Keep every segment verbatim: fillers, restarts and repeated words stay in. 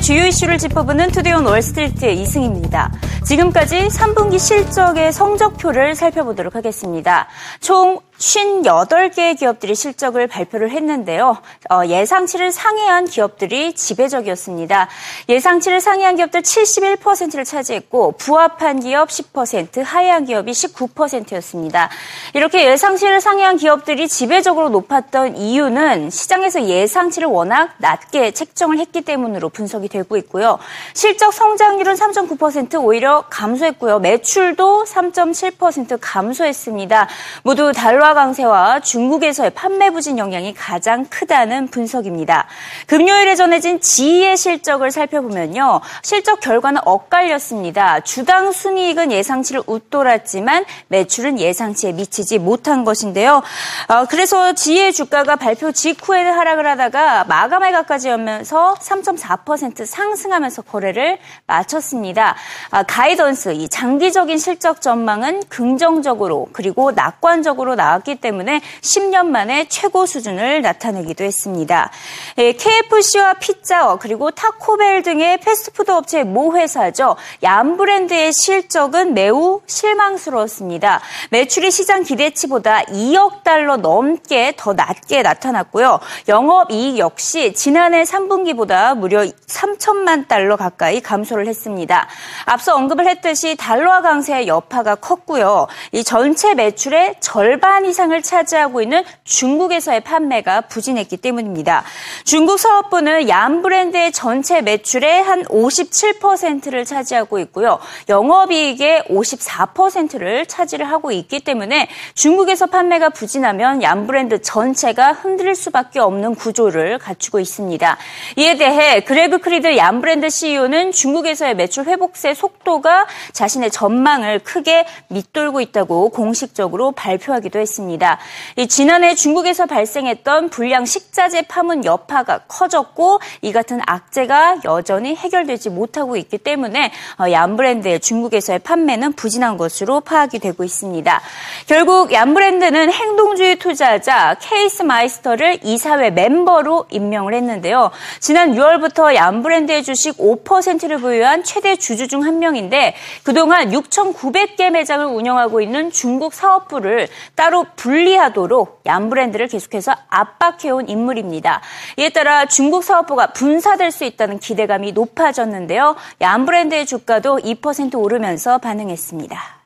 오늘의 주요 이슈를 짚어보는 투데이온 월스트리트의 이승입니다. 지금까지 삼 분기 실적의 성적표를 살펴보도록 하겠습니다. 총 오십팔 개의 기업들이 실적을 발표를 했는데요. 어, 예상치를 상회한 기업들이 지배적이었습니다. 예상치를 상회한 기업들 칠십일 퍼센트를 차지했고 부합한 기업 십 퍼센트, 하회한 기업이 십구 퍼센트였습니다. 이렇게 예상치를 상회한 기업들이 지배적으로 높았던 이유는 시장에서 예상치를 워낙 낮게 책정을 했기 때문으로 분석이 되고 있고요. 실적 성장률은 삼 점 구 퍼센트 오히려 감소했고요. 매출도 삼 점 칠 퍼센트 감소했습니다. 모두 달러 강세와 중국에서의 판매 부진 영향이 가장 크다는 분석입니다. 금요일에 전해진 지이의 실적을 살펴보면요. 실적 결과는 엇갈렸습니다. 주당 순이익은 예상치를 웃돌았지만 매출은 예상치에 미치지 못한 것인데요. 어, 그래서 지이의 주가가 발표 직후에 하락을 하다가 마감에 가까워지면서 삼 점 사 퍼센트 상승하면서 거래를 마쳤습니다. 아, 가이던스, 이 장기적인 실적 전망은 긍정적으로 그리고 낙관적으로 나왔습니다. 기 때문에 십 년 만에 최고 수준을 나타내기도 했습니다. 케이에프씨와 피자헛 그리고 타코벨 등의 패스트푸드 업체의 모 회사죠. 얌 브랜드의 실적은 매우 실망스러웠습니다. 매출이 시장 기대치보다 이억 달러 넘게 더 낮게 나타났고요. 영업이익 역시 지난해 삼 분기보다 무려 삼천만 달러 가까이 감소를 했습니다. 앞서 언급을 했듯이 달러 강세의 여파가 컸고요. 이 전체 매출의 절반 이상을 차지하고 있는 중국에서의 판매가 부진했기 때문입니다. 중국 사업부는 얌 브랜드의 전체 매출의 한 오십칠 퍼센트를 차지하고 있고요. 영업이익의 오십사 퍼센트를 차지를 하고 있기 때문에 중국에서 판매가 부진하면 얌 브랜드 전체가 흔들릴 수밖에 없는 구조를 갖추고 있습니다. 이에 대해 그레그 크리드 얌 브랜드 씨이오는 중국에서의 매출 회복세 속도가 자신의 전망을 크게 밑돌고 있다고 공식적으로 발표하기도 했습니다. 했습니다. 이 지난해 중국에서 발생했던 불량 식자재 파문 여파가 커졌고 이 같은 악재가 여전히 해결되지 못하고 있기 때문에 얌 브랜드의 중국에서의 판매는 부진한 것으로 파악이 되고 있습니다. 결국 얌 브랜드는 행동주의 투자자 케이스 마이스터를 이사회 멤버로 임명을 했는데요. 지난 유월부터 얌 브랜드의 주식 오 퍼센트를 보유한 최대 주주 중 한 명인데 그동안 육천구백 개 매장을 운영하고 있는 중국 사업부를 따로 분리하도록 얌 브랜드를 계속해서 압박해온 인물입니다. 이에 따라 중국 사업부가 분사될 수 있다는 기대감이 높아졌는데요. 얌 브랜드의 주가도 이 퍼센트 오르면서 반응했습니다.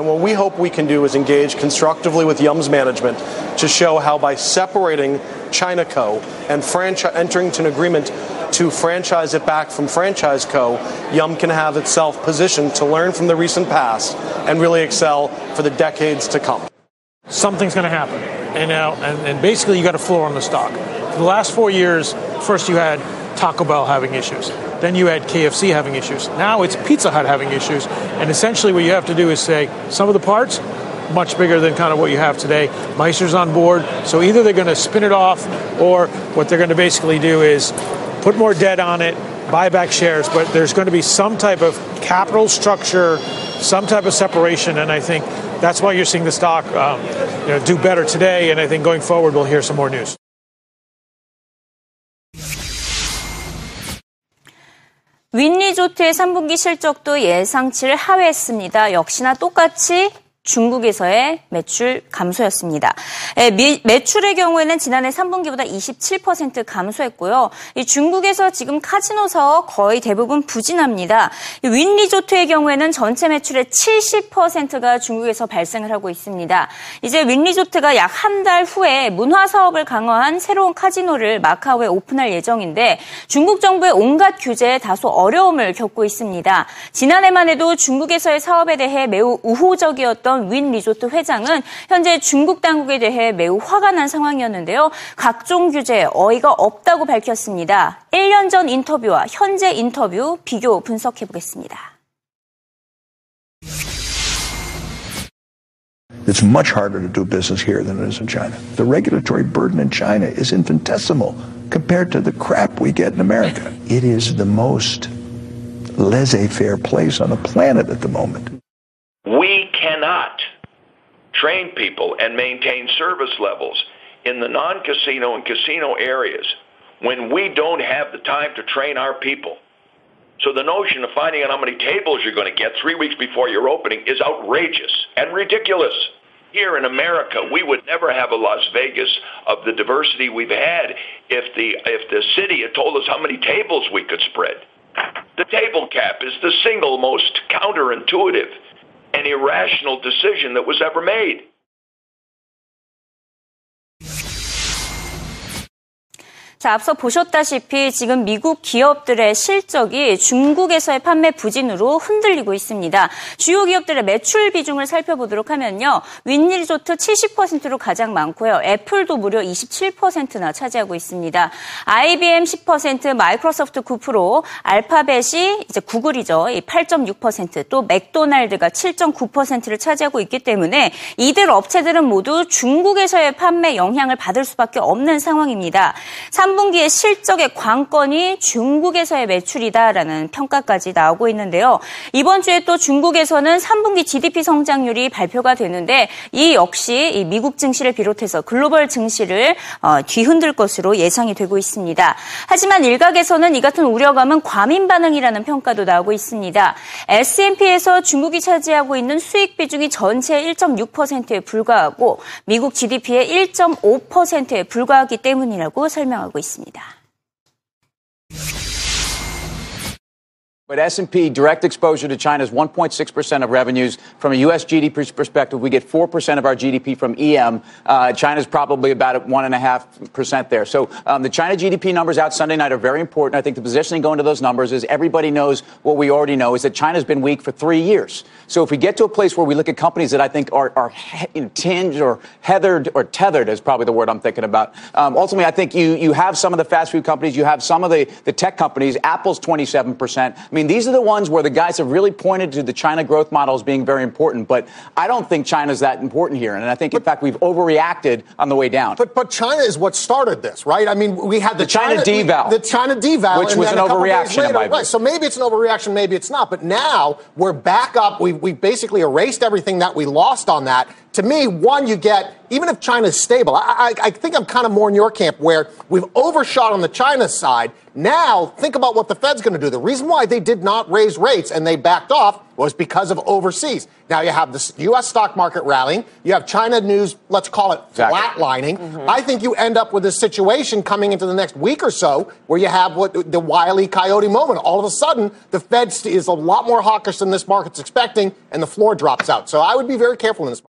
And what we hope we can do is engage constructively with Yum's management to show how by separating China Co. and franchi- entering into an agreement to franchise it back from Franchise Co., Yum can have itself positioned to learn from the recent past and really excel for the decades to come. Something's going to happen. And, now, and, and basically you got a floor on the stock. For the last four years, first you had Taco Bell having issues. Then you had K F C having issues. Now it's Pizza Hut having issues. And essentially what you have to do is say, some of the parts, much bigger than kind of what you have today. Meister's on board. So either they're going to spin it off or what they're going to basically do is put more debt on it, buy back shares, but there's going to be some type of capital structure, some type of separation, and I think that's why you're seeing the stock um, you know, do better today, and I think going forward we'll hear some more news. 윈 리조트의 삼 분기 실적도 예상치를 하회했습니다. 역시나 똑같이 중국에서의 매출 감소였습니다. 매출의 경우에는 지난해 삼 분기보다 이십칠 퍼센트 감소했고요. 중국에서 지금 카지노 사업 거의 대부분 부진합니다. 윈 리조트의 경우에는 전체 매출의 칠십 퍼센트가 중국에서 발생을 하고 있습니다. 이제 윈 리조트가 약 한 달 후에 문화 사업을 강화한 새로운 카지노를 마카오에 오픈할 예정인데 중국 정부의 온갖 규제에 다소 어려움을 겪고 있습니다. 지난해만 해도 중국에서의 사업에 대해 매우 우호적이었던 윈 리조트 회장은 현재 중국 당국에 대해 매우 화가 난 상황이었는데요. 각종 규제에 어이가 없다고 밝혔습니다. 일 년 전 인터뷰와 현재 인터뷰 비교 분석해보겠습니다. It's much harder to do business here than it is in China. The regulatory burden in China is infinitesimal compared to the crap we get in America. It is the most laissez-faire place on the planet at the moment. We cannot train people and maintain service levels in the non-casino and casino areas when we don't have the time to train our people. So the notion of finding out how many tables you're going to get three weeks before your opening is outrageous and ridiculous. Here in America, we would never have a Las Vegas of the diversity we've had if the if the city had told us how many tables we could spread. The table cap is the single most counterintuitive and irrational decision that was ever made. 자, 앞서 보셨다시피 지금 미국 기업들의 실적이 중국에서의 판매 부진으로 흔들리고 있습니다. 주요 기업들의 매출 비중을 살펴보도록 하면요. 윈 리조트 칠십 퍼센트로 가장 많고요. 애플도 무려 이십칠 퍼센트나 차지하고 있습니다. 아이비엠 십 퍼센트, 마이크로소프트 구 퍼센트, 알파벳이 이제 구글이죠. 팔 점 육 퍼센트, 또 맥도날드가 칠 점 구 퍼센트를 차지하고 있기 때문에 이들 업체들은 모두 중국에서의 판매 영향을 받을 수밖에 없는 상황입니다. 삼 분기의 실적의 관건이 중국에서의 매출이다라는 평가까지 나오고 있는데요. 이번 주에 또 중국에서는 삼 분기 지디피 성장률이 발표가 되는데 이 역시 이 미국 증시를 비롯해서 글로벌 증시를 어, 뒤흔들 것으로 예상이 되고 있습니다. 하지만 일각에서는 이 같은 우려감은 과민 반응이라는 평가도 나오고 있습니다. 에스 앤 피에서 중국이 차지하고 있는 수익 비중이 전체의 일 점 육 퍼센트에 불과하고 미국 지디피의 일 점 오 퍼센트에 불과하기 때문이라고 설명합니다. But S and P direct exposure to China is one point six percent of revenues. From a U S. G D P perspective, we get four percent of our G D P from E M. Uh, China's probably about at one point five percent there. So um, the China G D P numbers out Sunday night are very important. I think the positioning going to those numbers is everybody knows what we already know is that China's been weak for three years. So if we get to a place where we look at companies that I think are, are you know, tinged or heathered or tethered is probably the word I'm thinking about. Um, ultimately, I think you, you have some of the fast food companies. You have some of the, the tech companies. Apple's twenty-seven percent. I mean, these are the ones where the guys have really pointed to the China growth model as being very important. But I don't think China's that important here. And I think, in but, fact, we've overreacted on the way down. But but China is what started this, right? I mean, we had the, the China, China deval. The China deval. Which and was an overreaction, later, in my view. Right, so maybe it's an overreaction, maybe it's not. But now we're back up. We've, we've basically erased everything that we lost on that. To me, one, you get, even if China's stable, I, I, I think I'm kind of more in your camp where we've overshot on the China side. Now, think about what the Fed's going to do. The reason why they did not raise rates and they backed off was because of overseas. Now, you have the U S stock market rallying. You have China news, let's call it exactly. flatlining. Mm-hmm. I think you end up with this situation coming into the next week or so where you have what the Wile E. Coyote moment. All of a sudden, the Fed is a lot more hawkish than this market's expecting, and the floor drops out. So I would be very careful in this market.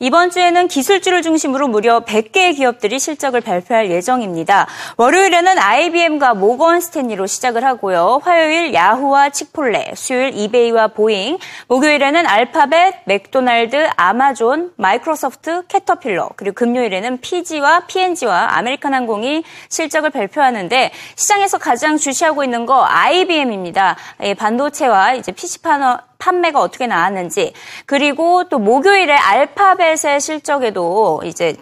이번 주에는 기술주를 중심으로 무려 백 개의 기업들이 실적을 발표할 예정입니다. 월요일에는 아이비엠과 모건 스탠리로 시작을 하고요. 화요일 야후와 치폴레, 수요일 이베이와 보잉, 목요일에는 알파벳, 맥도날드, 아마존, 마이크로소프트, 캐터필러, 그리고 금요일에는 피지와 피엔지와 아메리칸항공이 실적을 발표하는데 시장에서 가장 주시하고 있는 거 아이비엠입니다. 반도체와 이제 피씨 판어 판매가 어떻게 나왔는지, 그리고 또 목요일에 알파벳의 실적에도 이제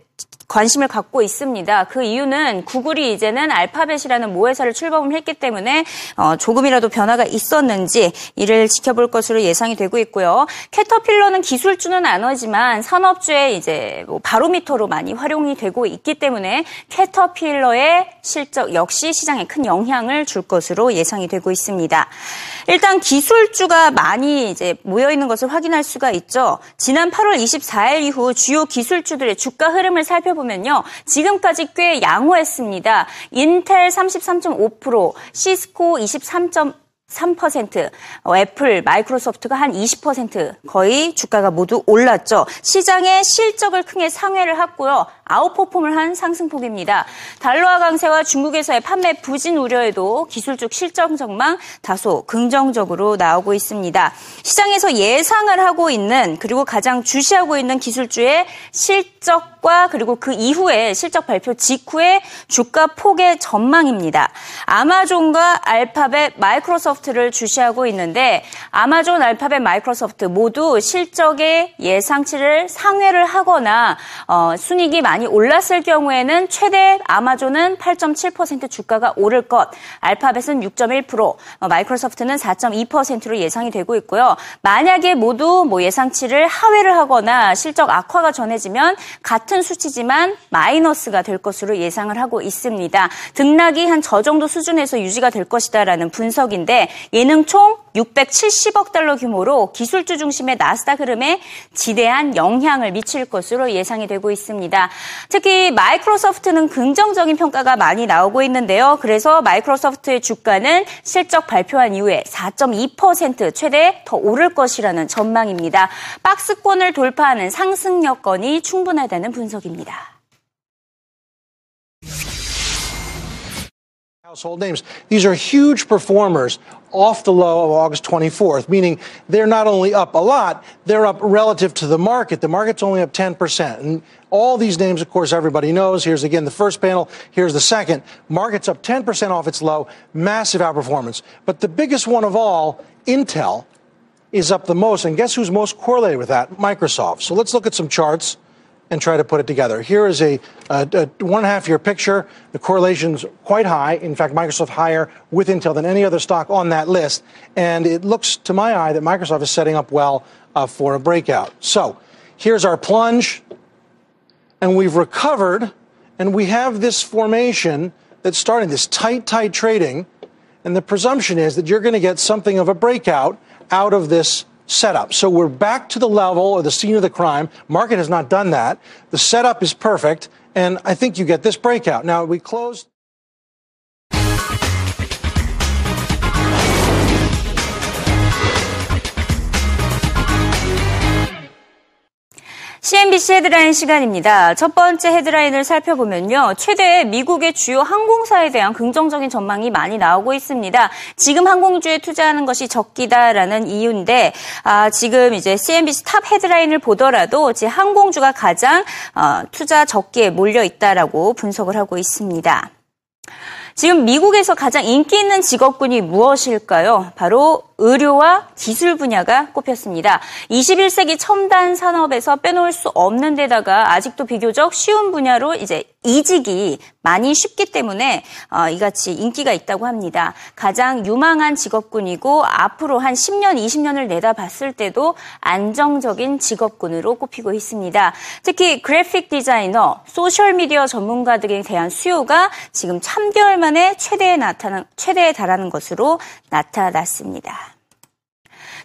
관심을 갖고 있습니다. 그 이유는 구글이 이제는 알파벳이라는 모회사를 출범을 했기 때문에 조금이라도 변화가 있었는지 이를 지켜볼 것으로 예상이 되고 있고요. 캐터필러는 기술주는 아니지만 산업주의 이제 뭐 바로미터로 많이 활용이 되고 있기 때문에 캐터필러의 실적 역시 시장에 큰 영향을 줄 것으로 예상이 되고 있습니다. 일단 기술주가 많이 이제 모여 있는 것을 확인할 수가 있죠. 지난 팔월 이십사일 이후 주요 기술주들의 주가 흐름을 살펴 보면요. 지금까지 꽤 양호했습니다. 인텔 삼십삼 점 오 퍼센트, 시스코 이십삼 점 삼 퍼센트, 애플, 마이크로소프트가 한 이십 퍼센트 거의 주가가 모두 올랐죠. 시장의 실적을 크게 상회를 했고요. 아웃퍼폼을 한 상승폭입니다. 달러화 강세와 중국에서의 판매 부진 우려에도 기술주 실적 전망 다소 긍정적으로 나오고 있습니다. 시장에서 예상을 하고 있는 그리고 가장 주시하고 있는 기술주의 실적과 그리고 그 이후에 실적 발표 직후의 주가 폭의 전망입니다. 아마존과 알파벳, 마이크로소프트를 주시하고 있는데 아마존, 알파벳, 마이크로소프트 모두 실적의 예상치를 상회를 하거나 어, 순이익이 많이 많이 올랐을 경우에는 최대 아마존은 팔 점 칠 퍼센트 주가가 오를 것, 알파벳은 육 점 일 퍼센트, 마이크로소프트는 사 점 이 퍼센트로 예상이 되고 있고요. 만약에 모두 뭐 예상치를 하회를 하거나 실적 악화가 전해지면 같은 수치지만 마이너스가 될 것으로 예상을 하고 있습니다. 등락이 한 저 정도 수준에서 유지가 될 것이다라는 분석인데 예능 총 육백칠십억 달러 규모로 기술주 중심의 나스닥 흐름에 지대한 영향을 미칠 것으로 예상이 되고 있습니다. 특히 마이크로소프트는 긍정적인 평가가 많이 나오고 있는데요. 그래서 마이크로소프트의 주가는 실적 발표한 이후에 사 점 이 퍼센트 최대 더 오를 것이라는 전망입니다. 박스권을 돌파하는 상승 여건이 충분하다는 분석입니다. Household names. These are huge performers off the low of August twenty-fourth, meaning they're not only up a lot, they're up relative to the market. The market's only up ten percent. And all these names, of course, everybody knows. Here's again the first panel. Here's the second. Market's up ten percent off its low. Massive outperformance. But the biggest one of all, Intel, is up the most. And guess who's most correlated with that? Microsoft. So let's look at some charts and try to put it together. Here is a, a, a one-and-a-half-year picture. The correlation's quite high. In fact, Microsoft higher with Intel than any other stock on that list. And it looks to my eye that Microsoft is setting up well uh, for a breakout. So here's our plunge. And we've recovered. And we have this formation that's starting this tight, tight trading. And the presumption is that you're going to get something of a breakout out of this setup. So we're back to the level or the scene of the crime. Market has not done that. The setup is perfect. And I think you get this breakout. Now we closed. 씨엔비씨 헤드라인 시간입니다. 첫 번째 헤드라인을 살펴보면요. 최대 미국의 주요 항공사에 대한 긍정적인 전망이 많이 나오고 있습니다. 지금 항공주에 투자하는 것이 적기다라는 이유인데 아, 지금 이제 씨엔비씨 탑 헤드라인을 보더라도 제 항공주가 가장 어, 투자 적기에 몰려 있다라고 분석을 하고 있습니다. 지금 미국에서 가장 인기 있는 직업군이 무엇일까요? 바로 의료와 기술 분야가 꼽혔습니다. 이십일 세기 첨단 산업에서 빼놓을 수 없는 데다가 아직도 비교적 쉬운 분야로 이제 이직이 많이 쉽기 때문에 이같이 인기가 있다고 합니다. 가장 유망한 직업군이고 앞으로 한 십 년, 이십 년을 내다봤을 때도 안정적인 직업군으로 꼽히고 있습니다. 특히 그래픽 디자이너, 소셜미디어 전문가 등에 대한 수요가 지금 삼 개월 만에 최대에 나타난, 최대에 달하는 것으로 나타났습니다.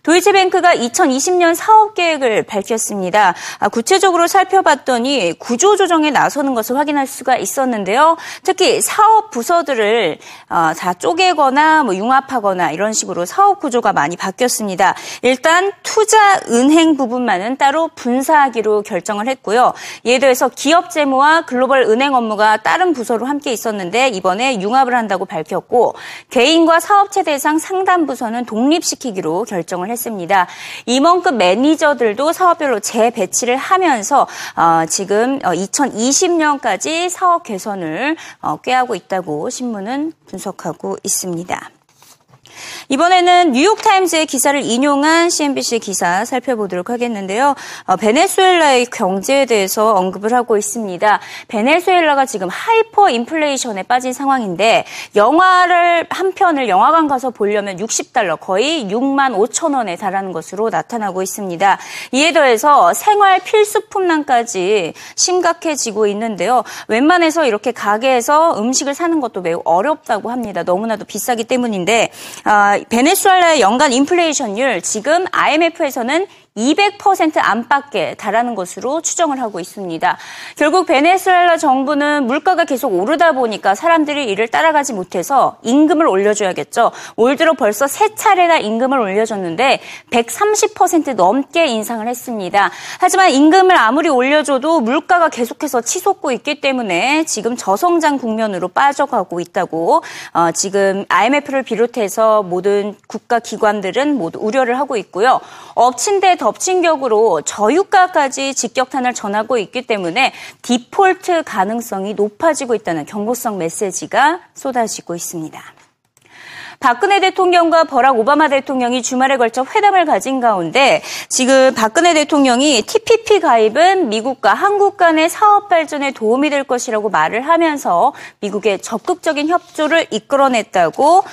도이체뱅크가 이천이십 년 사업 계획을 밝혔습니다. 아, 구체적으로 살펴봤더니 구조 조정에 나서는 것을 확인할 수가 있었는데요. 특히 사업 부서들을 어, 다 쪼개거나 뭐 융합하거나 이런 식으로 사업 구조가 많이 바뀌었습니다. 일단 투자 은행 부분만은 따로 분사하기로 결정을 했고요. 예에 대해서 기업 재무와 글로벌 은행 업무가 다른 부서로 함께 있었는데 이번에 융합을 한다고 밝혔고 개인과 사업체 대상 상담 부서는 독립시키기로 결정을 했습니다. 했습니다. 임원급 매니저들도 사업별로 재배치를 하면서 어, 지금 이천이십 년까지 사업 개선을 어, 꾀하고 있다고 신문은 분석하고 있습니다. 이번에는 뉴욕타임즈의 기사를 인용한 씨엔비씨 기사 살펴보도록 하겠는데요. 어, 베네수엘라의 경제에 대해서 언급을 하고 있습니다. 베네수엘라가 지금 하이퍼 인플레이션에 빠진 상황인데 영화를 한 편을 영화관 가서 보려면 육십 달러 거의 육만 오천 원에 달하는 것으로 나타나고 있습니다. 이에 더해서 생활 필수품난까지 심각해지고 있는데요. 웬만해서 이렇게 가게에서 음식을 사는 것도 매우 어렵다고 합니다. 너무나도 비싸기 때문인데 아, 베네수엘라의 연간 인플레이션율 지금 아이엠에프에서는 이백 퍼센트 안팎에 달하는 것으로 추정을 하고 있습니다. 결국 베네수엘라 정부는 물가가 계속 오르다 보니까 사람들이 이를 따라가지 못해서 임금을 올려줘야겠죠. 올 들어 벌써 세 차례나 임금을 올려줬는데 백삼십 퍼센트 넘게 인상을 했습니다. 하지만 임금을 아무리 올려줘도 물가가 계속해서 치솟고 있기 때문에 지금 저성장 국면으로 빠져가고 있다고 어, 지금 아이엠에프를 비롯해서 모든 국가 기관들은 모두 우려를 하고 있고요. 엎친 데 덮친 격으로 저유가까지 직격탄을 전하고 있기 때문에 디폴트 가능성이 높아지고 있다는 경고성 메시지가 쏟아지고 있습니다. 박근혜 대통령과 버락 오바마 대통령이 주말에 걸쳐 회담을 가진 가운데 지금 박근혜 대통령이 티피피 가입은 미국과 한국 간의 사업 발전에 도움이 될 것이라고 말을 하면서 미국의 적극적인 협조를 이끌어냈다고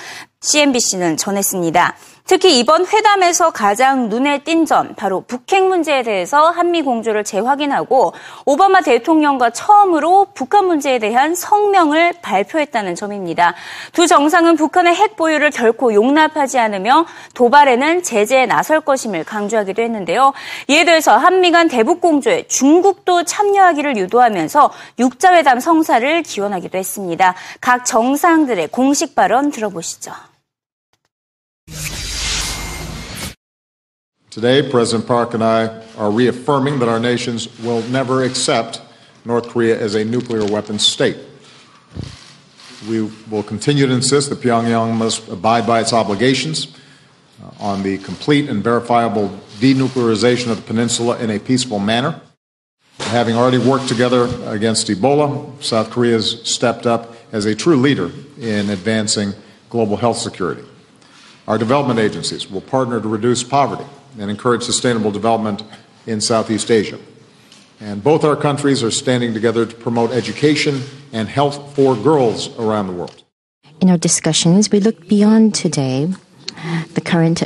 씨엔비씨는 전했습니다. 특히 이번 회담에서 가장 눈에 띈 점, 바로 북핵 문제에 대해서 한미 공조를 재확인하고 오바마 대통령과 처음으로 북한 문제에 대한 성명을 발표했다는 점입니다. 두 정상은 북한의 핵 보유를 결코 용납하지 않으며 도발에는 제재에 나설 것임을 강조하기도 했는데요. 이에 대해서 한미 간 대북 공조에 중국도 참여하기를 유도하면서 육자회담 성사를 기원하기도 했습니다. 각 정상들의 공식 발언 들어보시죠. Today, President Park and I are reaffirming that our nations will never accept North Korea as a nuclear weapons state. We will continue to insist that Pyongyang must abide by its obligations on the complete and verifiable denuclearization of the peninsula in a peaceful manner. Having already worked together against Ebola, South Korea has stepped up as a true leader in advancing global health security. Our development agencies will partner to reduce poverty and encourage sustainable development in Southeast Asia. And both our countries are standing together to promote education and health for girls around the world. In our discussions, we looked beyond today, the current,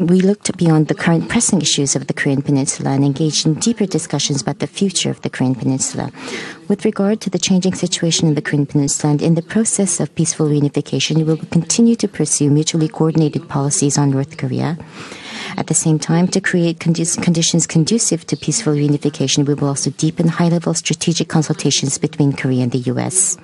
we looked beyond the current pressing issues of the Korean Peninsula and engaged in deeper discussions about the future of the Korean Peninsula. With regard to the changing situation in the Korean Peninsula and in the process of peaceful reunification, we will continue to pursue mutually coordinated policies on North Korea. At the same time, to create condu- conditions conducive to peaceful reunification, we will also deepen high-level strategic consultations between Korea and the U S